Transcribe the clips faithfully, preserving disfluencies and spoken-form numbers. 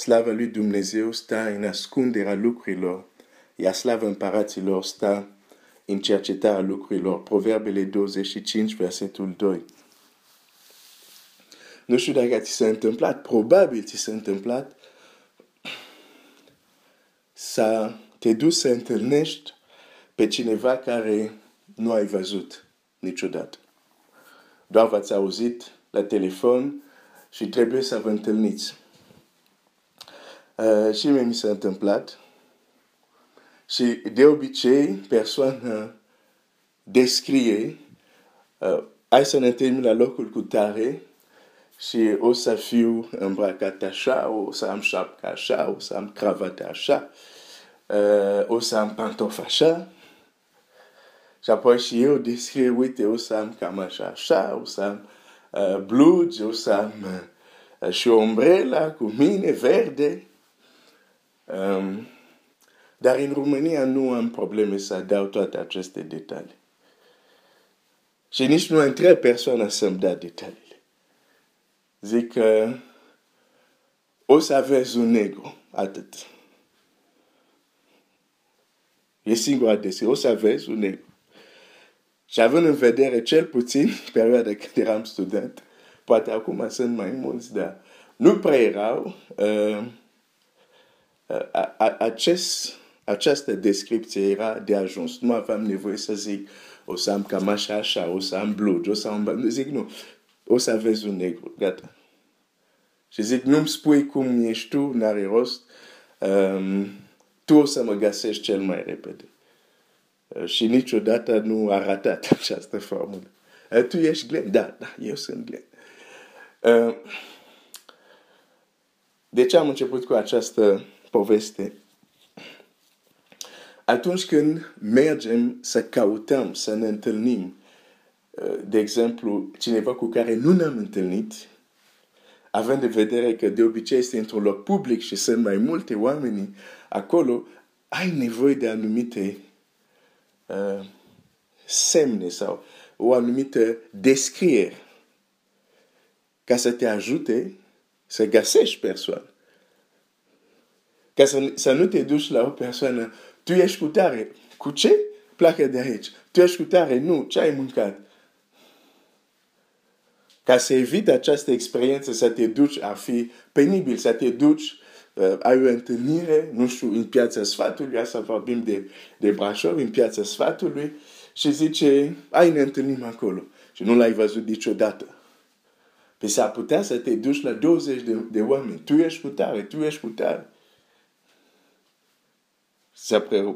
Slavă lui Dumnezeu stă în ascunderea lucrurilor, iar slava împăraților stă în cercetarea lucrurilor. Proverbele douăzeci și cinci, versetul doi. Nu știu dacă ți s-a întâmplat, probabil ți s-a întâmplat să te duci să întâlnești pe cineva care nu ai văzut niciodată. Doar v-ați auzit la telefon și trebuie să vă întâlniți. Uh, și mie mi s-a întâmplat. Și de obicei, persoana descrie, uh, hai să ne întâlnim la locul cu tare și o să fiu îmbrăcat așa, o să am șapca așa, o să am cravată așa, uh, o să am pantofi așa. Și apoi și eu descrie, uite, o să am cam așa, așa, o să am uh, blugi, o să am uh, și umbrela cu mine, verde. Um, dar în România nu am probleme să dau toate aceste detalii. Și nici nu întreb persoana să-mi dea detaliile. Zic că uh, o să aveți un negru, atât. E singura descrie, o să aveți un negru. Și având în vedere cel puțin perioada când eram student, poate acum sunt mai mulți, dar nu prea erau uh, A, a, acest, această descripție era de ajuns. Nu aveam nevoie să zic, o să am cam așa, așa, o să am blugi, o să am... Nu zic, nu, o să aveți un negru, gata. Și zic, nu-mi spui cum ești tu, n-are rost, um, tu o să mă găsești cel mai repede. Uh, și niciodată nu a ratat această formulă. Uh, tu ești Glenn? Da, da, eu sunt Glenn. Uh, deci am început cu această poveste. Atunci când mergem să căutăm, să ne întâlnim, de exemplu, cineva cu care nu ne-am întâlnit, având în vedere că de obicei este într-un loc public și sunt mai multe oameni acolo, ai nevoie de anumite uh, semne sau o anumită descriere ca să te ajute să găsești persoana. Ca să, să nu te duci la o persoană, tu ești cu tare, cu ce? Pleacă de aici. Tu ești cu tare, nu, ce ai mâncat? Ca să evite această experiență, să te duci, ar fi penibil, să te duci, uh, ai o întâlnire, nu știu, în piața sfatului, să vorbim de, de Brașov, în piața sfatului, și zice, ai ne întâlnim acolo. Și nu l-ai văzut niciodată. Păi s-ar putea să te duci la douăzeci de, de oameni. Tu ești cu tare, tu ești cu tare.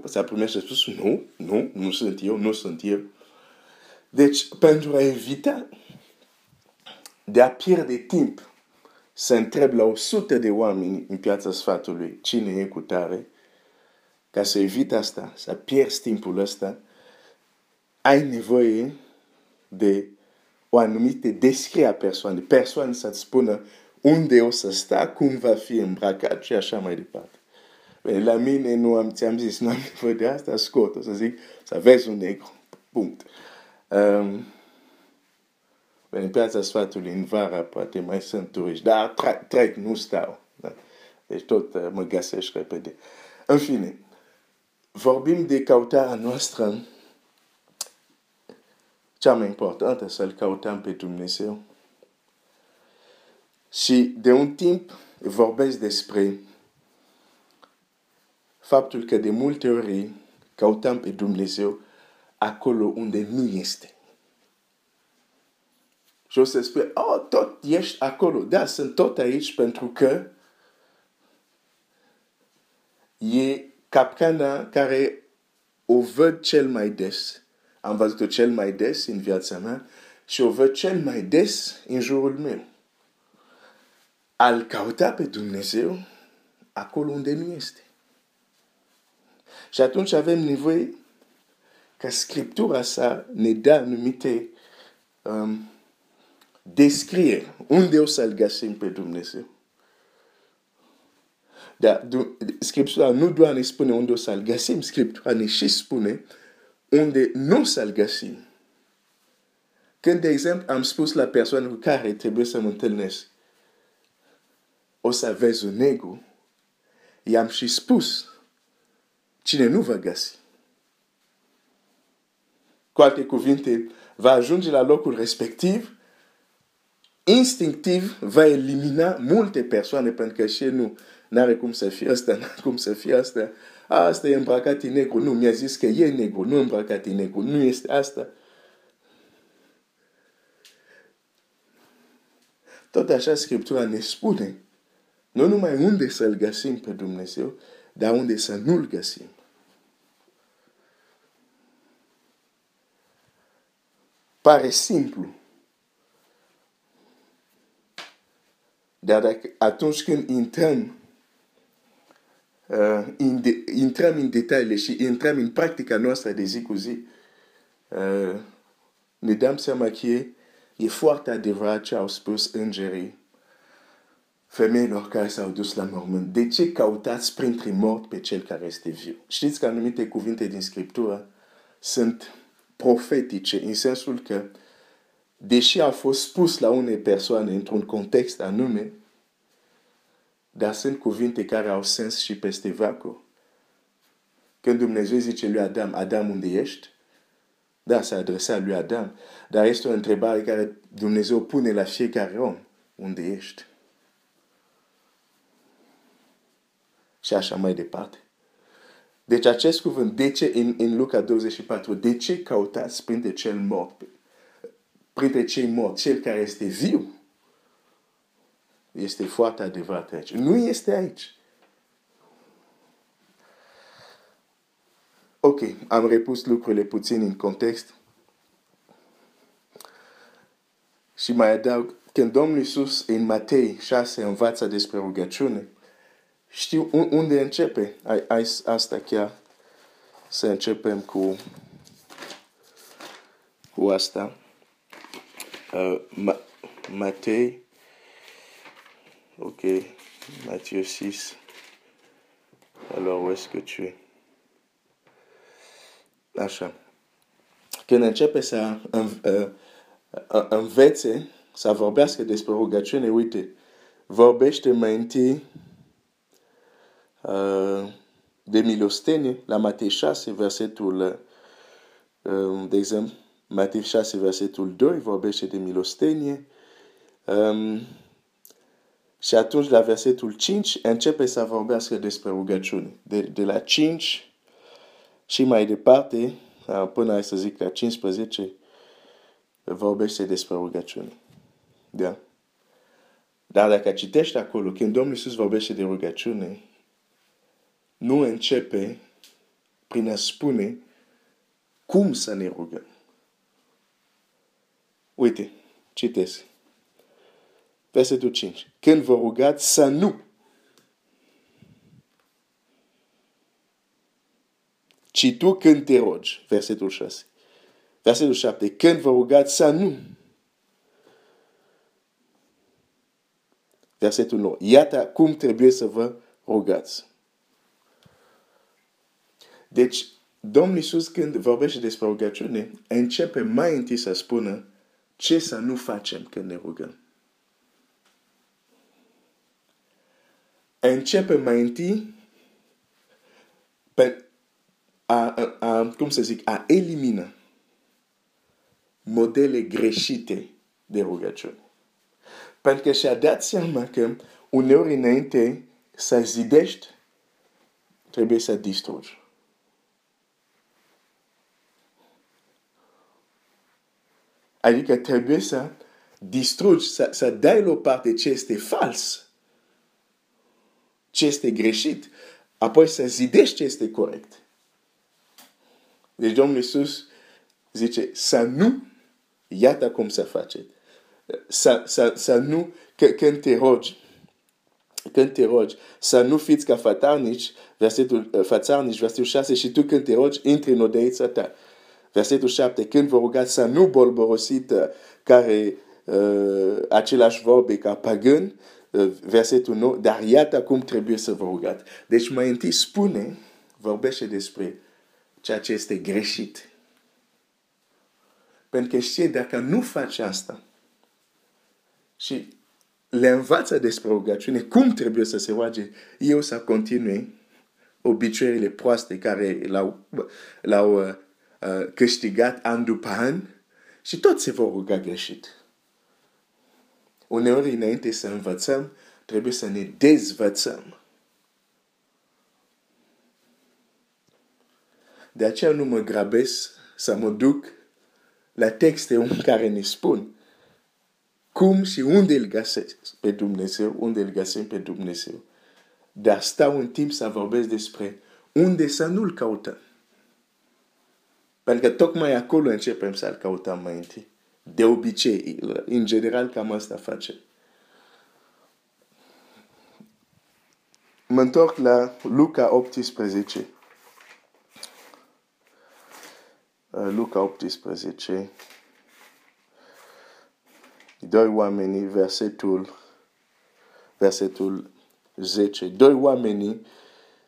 Să primești răspunsul, nu, nu, nu sunt eu, nu sunt eu. Deci, pentru a evita de a pierde timp să întreb la o sută de oameni în piața sfatului cine e cu tare, ca să evite asta, să pierzi timpul ăsta, ai nevoie de o anumită descriere a persoanei. Persoana să-ți spună unde o să sta, cum va fi îmbrăcat și așa mai departe. La mine nu am, ți-am zis, nu am nevoie de asta, scot, o să zic, să vezi un negru, punct. Um, în piața sfatului, în vara, poate mai sunt turiști, dar trec, trec nu stau. Da? Deci tot uh, mă găsești repede. În fine, vorbim de căutarea noastră, cea mai importantă, să-L căutăm pe Dumnezeu. Și de un timp vorbesc despre faptul că de multe ori căutăm pe Dumnezeu acolo unde nu este. Și o să spui, oh, tot ești acolo. Da, sunt tot aici pentru că e capcana care o văd cel mai des. Am văzut-o cel mai des în viața mea și o văd cel mai des în jurul meu. Al căuta pe Dumnezeu acolo unde nu este. Și atunci avem nevoie ca Scriptura să ne dea anumite um, descrieri unde o să-L găsim pe Dumnezeu. Dar Scriptura nu doar ne spune unde o să-L găsim, Scriptura ne și spune unde nu o să-L găsim. Când, de exemplu, am spus la persoană cu care trebuie să mă întâlnesc, o să vezi un negru, I-am și spus, cine nu va găsi, cu alte cuvinte, va ajunge la locul respectiv, instinctiv va elimina multe persoane, pentru că chez nous n-are cum să fie asta, n-are cum să fie asta, asta e îmbrăcat în negru, nu, mi-a zis că e negru, nu îmbrăcat în negru, nu este asta. Tot așa Scriptura ne spune, nu numai unde să-L găsim pe Dumnezeu, dar unde să nu-L găsim. Pare simplu. Dar dacă, atunci când intrăm, uh, in de, intrăm în detaliile și intrăm în practica noastră de zi cu zi, uh, ne dăm seama că e foarte adevărat ce au spus îngerii femeilor care s-au dus la mormânt. De ce căutați printre morți pe cel care este viu? Știți că anumite cuvinte din Scriptură sunt profetice, în sensul că, deși a fost spus la unei persoane într-un context anume, dar sunt cuvinte care au sens și peste vacu. Când Dumnezeu zice lui Adam, Adam, unde ești? Da, s-a adresat lui Adam, dar este o întrebare care Dumnezeu pune la fiecare om, unde ești? Și așa mai departe. Deci acest cuvânt, de ce în, în Luca douăzeci și patru, de ce căutați printre cel mort, printre cei morți, cel care este viu, este foarte adevărat aici. Nu este aici. Ok, am repus lucrurile puțin în context. Și mai adaug, când Domnul Iisus în Matei șase învață despre rugăciune, știu unde începe. Ai asta chiar să începem cu, cu asta. Uh, Ma- Matei, ok, Matthieu six. Alors, où est-ce que tu es? Așa. Când începe să învețe, să vorbească despre rugăciune, uite, vorbește mai întâi Uh, de milostenie, la Matei șase, versetul, uh, de exemplu, Matei șase, versetul doi, vorbește de milostenie. Um, și atunci, la versetul cinci, începe să vorbească despre rugăciune. De, de la cinci și mai departe, uh, până să zic la cincisprezece, vorbește despre rugăciune. Da. Dar dacă citești acolo, când Domnul Iisus vorbește de rugăciune, nu începe prin a spune cum să ne rugăm. Uite, citesc. Versetul cinci. Când vă rugați să nu. Ci tu când te rogi. Versetul șase. Versetul șapte. Când vă rugați să nu. Versetul nouă. Iată cum trebuie să vă rugați. Deci, Domnul Iisus, când vorbește despre rugăciune, începe mai întâi să spună ce să nu facem când ne rugăm. Începe mai întâi pe a, a, a, cum să zic, a elimina modele greșite de rugăciune. Pentru că și-a dat seama că uneori înainte să zidești, trebuie să distrugi. Adică trebuie să distrugi, să, să dai la o parte ce este fals, ce este greșit, apoi să zidești ce este corect. Deci Domnul Iisus zice, să nu, iată cum să faceți. Să, să, să nu, când te rogi, când te rogi, să nu fiți ca fățarnici, versetul, fățarnici, versetul șase, și tu când te rogi, intri în odăița ta. Versetul șapte, când vă rugați să nu bolborosiți care uh, același vorbe ca pagân, uh, versetul nouă, dar iată cum trebuie să vă rugați. Deci mai întâi spune, vorbește despre ceea ce este greșit. Pentru că știe, dacă nu faci asta, și le învață despre rugăciune, cum trebuie să se roage, eu să continui obiceiurile proaste care l-au, l-au uh, uh, câștigat an după an și tot se vor ruga greșit. Uneori, înainte să învățăm, trebuie să ne dezvățăm. De aceea nu mă grabesc să mă duc la texte în care ne spun cum și unde îl găsesc pe Dumnezeu, unde îl găsim pe Dumnezeu. Dar stau un timp să vorbesc despre unde să nu-l căutăm. Pentru că tocmai acolo începem să-l căutăm mai întâi. De obicei, în general, cam asta facem. Mă întorc la Luca optsprezece. Luca optsprezece. Doi oameni, versetul, versetul zece. Doi oameni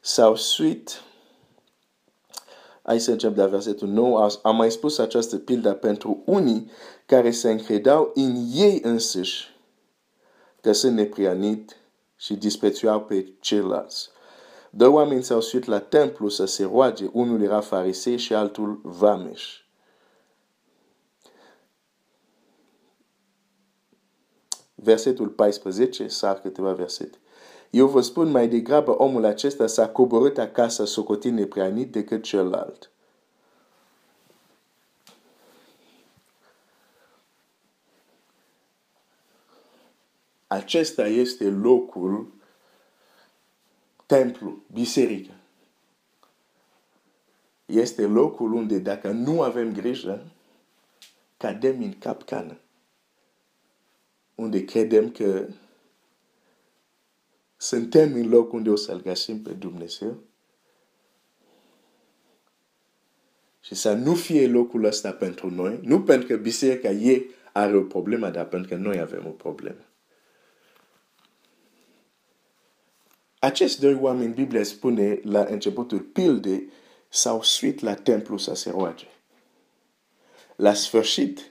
s-au suit. Hai să încep la versetul nouă. Am mai spus această pildă pentru unii care se încredau în ei însuși că sunt neprianit și disprețuiau pe ceilalți. Doi oameni s-au suit la templu să se roage. Unul era farisei și altul vameș. Versetul paisprezece, sar câteva versete. Eu vă spun mai degrabă, omul acesta s-a coborât acasă socotit neprianit decât celălalt. Acesta este locul, templu, biserică. Este locul unde dacă nu avem grijă, cadem în capcană. Unde credem că suntem în loc unde o să-l găsim pe Dumnezeu. Și să nu fie locul ăsta pentru noi. Nu pentru că biserica ei are o problemă, dar pentru că noi avem o problemă. Acești doi oameni, Biblia spune la începutul pildei, s-au suit la templu să se roage. La sfârșit,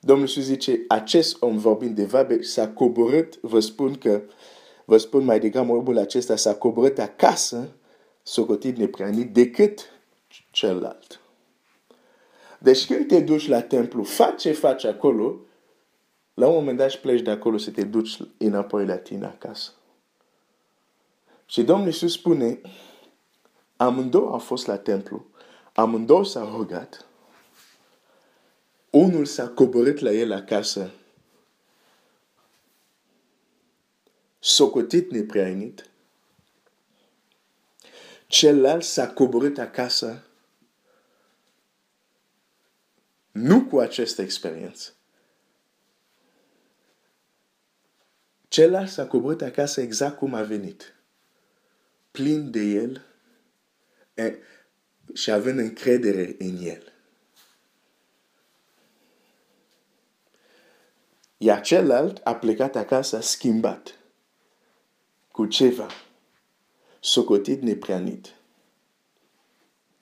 Domnul Iisus zice, acest om vorbind de vameș s-a coborât, vă spun că, vă spun mai degrabă, omul acesta s-a coborât acasă, socotit neprianit, decât celălalt. Deci când te duci la templu, faci ce faci acolo, la un moment dat pleci de acolo să te duci înapoi la tine acasă. Și Domnul Iisus spune, amândouă au fost la templu, amândouă s-au rugat. Unul s-a coborât la el acasă, socotit neprianit. Celălalt s-a coborât acasă, nu cu această experiență. Celălalt s-a coborât acasă exact cum a venit, plin de el și având încredere în el. Iar celălalt a plecat acasă schimbat cu ceva, socotit neprianit.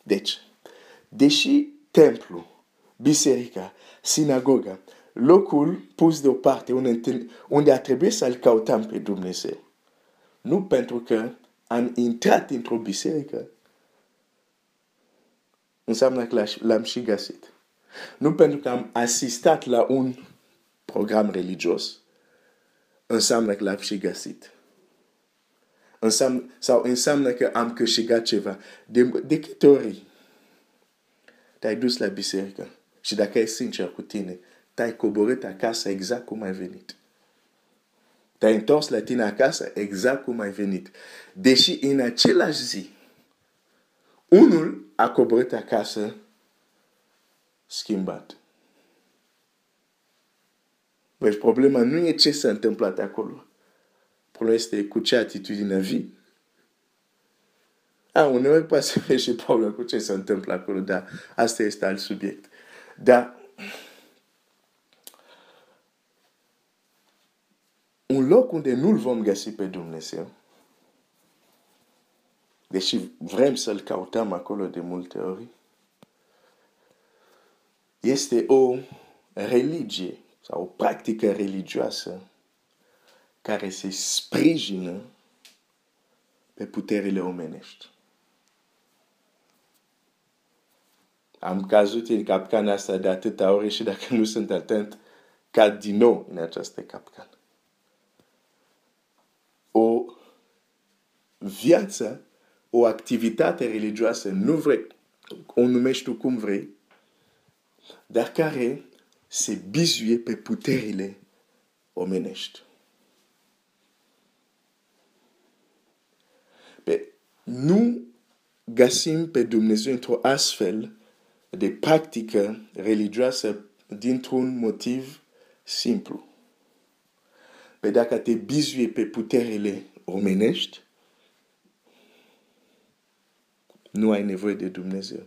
Deci, deși templu, biserica, sinagoga, locul pus deoparte unde a trebuit să-l căutăm pe Dumnezeu, nu pentru că am intrat într-o biserică, înseamnă că l-am și găsit. Nu pentru că am asistat la un program religios, înseamnă că l-am și găsit. Înseamnă, sau înseamnă că am câștigat ceva. De, de câte ori te-ai dus la biserică și dacă ești sincer cu tine, te-ai coborât acasă exact cum ai venit. Te-ai întors la tine acasă exact cum ai venit. Deși în același zi, unul a coborât acasă schimbat. Deci problema nu e ce s-a întâmplat acolo. Problema este cu ce atitudine vii. A, uneori poate să fie și problema cu ce s-a întâmplat acolo, dar asta este alt subiect. Dar un loc unde nu-l vom găsi pe Dumnezeu, deși vrem să-l căutăm acolo de multe ori, este o religie sau o practică religioasă care se sprijină pe puterile omenești. Am căzut în capcana asta de atâtea ori și dacă nu sunt atent, cad din nou în această capcană. O viață, o activitate religioasă, nu vrei, o numești tu cum vrei, dar care se bizuie pe puterile omenești. Pe nu găsim pe Dumnezeu într-o astfel de practică religioasă dintr-un motiv simplu. Pe dacă te bizuie pe puterile omenești, nu ai nevoie de Dumnezeu.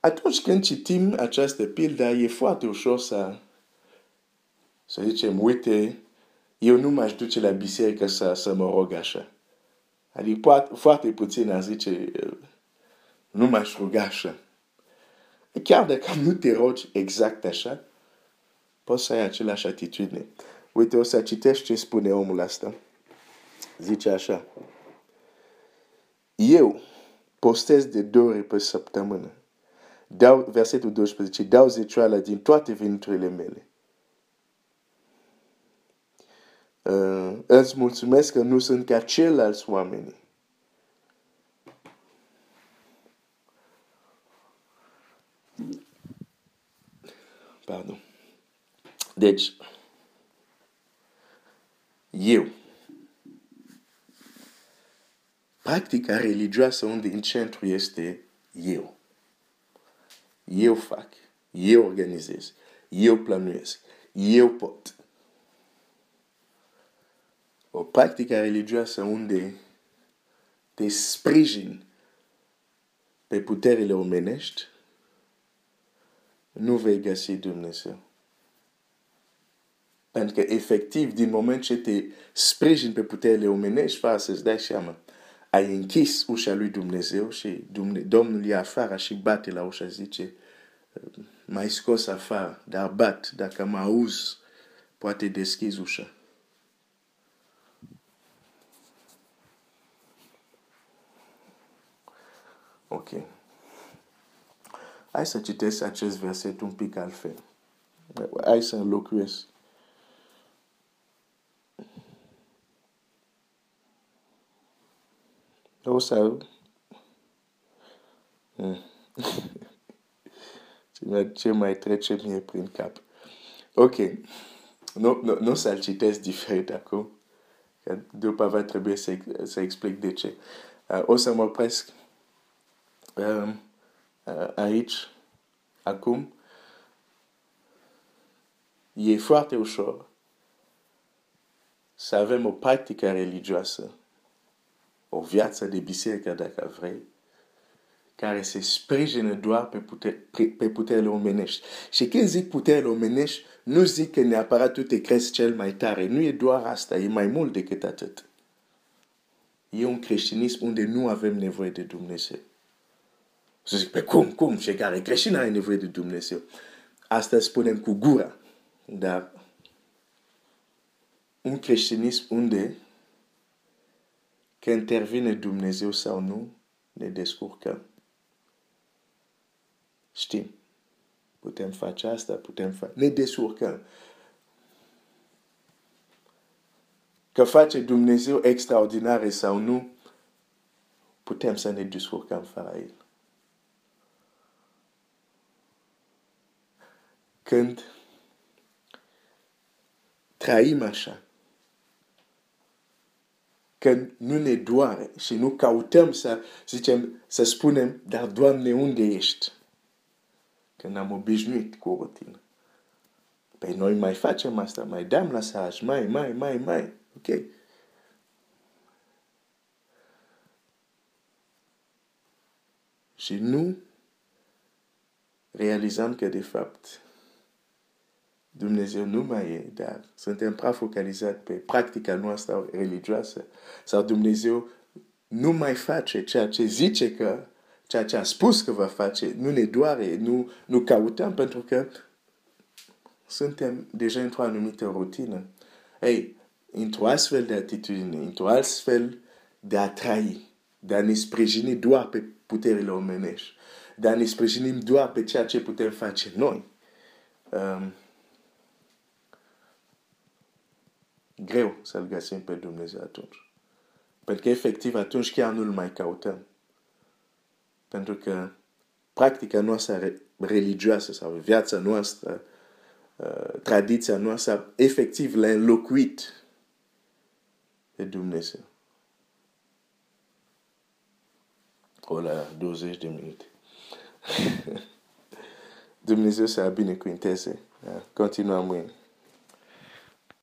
Atunci când citim această pildă, e foarte ușor să, să zicem, uite, eu nu m-aș duce la biserică să, să mă rog așa. Adică foarte puțin a zice, nu m-aș ruga așa. Chiar dacă nu te rogi exact așa, poți să ai același atitudine. Uite, o să citești ce spune omul ăsta. Zice așa. Eu postez de două ori pe săptămână. Dau, versetul doisprezece, dau zecioala din toate veniturile mele. Uh, îți mulțumesc că nu sunt ca ceilalți oameni. Pardon. Deci, eu, practica religioasă unde în centru este eu. Eu fac, eu organizez, eu planuiesc, eu pot. O practică religioasă unde te sprijini pe puterile omenești, nu vei găsi Dumnezeu. Pentru că, efectiv, din moment ce te sprijini pe puterile omenești, fără să-ți dai seama, ai închis ușa lui Dumnezeu și Domnul e afară și bate la ușa, zice, m-ai scos afară, dar bat, dacă mă auzi, poate deschizi ușa. Ok. Hai să citesc acest verset un pic altfel. Hai să înlocuiesc. O să... Ce mai trece mie prin cap. Ok. Nu, nu, nu să-l citesc diferit acum. După va trebui să, să explic de ce. Uh, o să mă opresc Uh, uh, aici, acum, e foarte ușor să avem o practică religioasă, o viață de biserică, dacă vrei, care se sprijină doar pe, puter, pe, pe puterile omenești. Și când zic puterile omenești, nu zic că neapărat tu te crezi cel mai tare. Nu e doar asta, e mai mult decât atât. E un creștinism unde nu avem nevoie de Dumnezeu. Să zic, pe cum, cum, fiecare creștin are nevoie de Dumnezeu. Asta spunem cu gura. Dar un creștinism unde, că intervine Dumnezeu sau nu, ne descurcăm. Știm. Putem face asta, putem face... Ne descurcăm. Că face Dumnezeu extraordinare sau nu, putem să ne descurcăm fără El. Când trăim așa, când nu ne doare și nu căutăm să, zicem, să spunem, dar Doamne, unde ești? Când am obișnuit cu o rutină. Păi noi mai facem asta, mai dăm la săraj, mai, mai, mai, mai, ok? Și nu realizăm că, de fapt, Dumnezeu nu mai e, dar suntem prea focalizați pe practica noastră religioasă. Sau Dumnezeu nu mai face ceea ce zice că, ceea ce a spus că va face, nu ne doare, nu, nu căutăm, pentru că suntem deja într-o anumită rutină. Ei, într-o astfel de atitudine, într-o astfel de a trai, de a ne sprijini doar pe puterile omenești, de a ne sprijini doar pe ceea ce putem face noi, um, greu să-L găsim pe Dumnezeu atunci. Pentru că, efectiv, atunci chiar nu-L mai căutăm. Pentru că practica noastră religioasă sau viața noastră, uh, tradiția noastră, efectiv, l-a înlocuit pe Dumnezeu. O la douăzeci de minute. Dumnezeu să binecuvânteze. Continuăm mâine.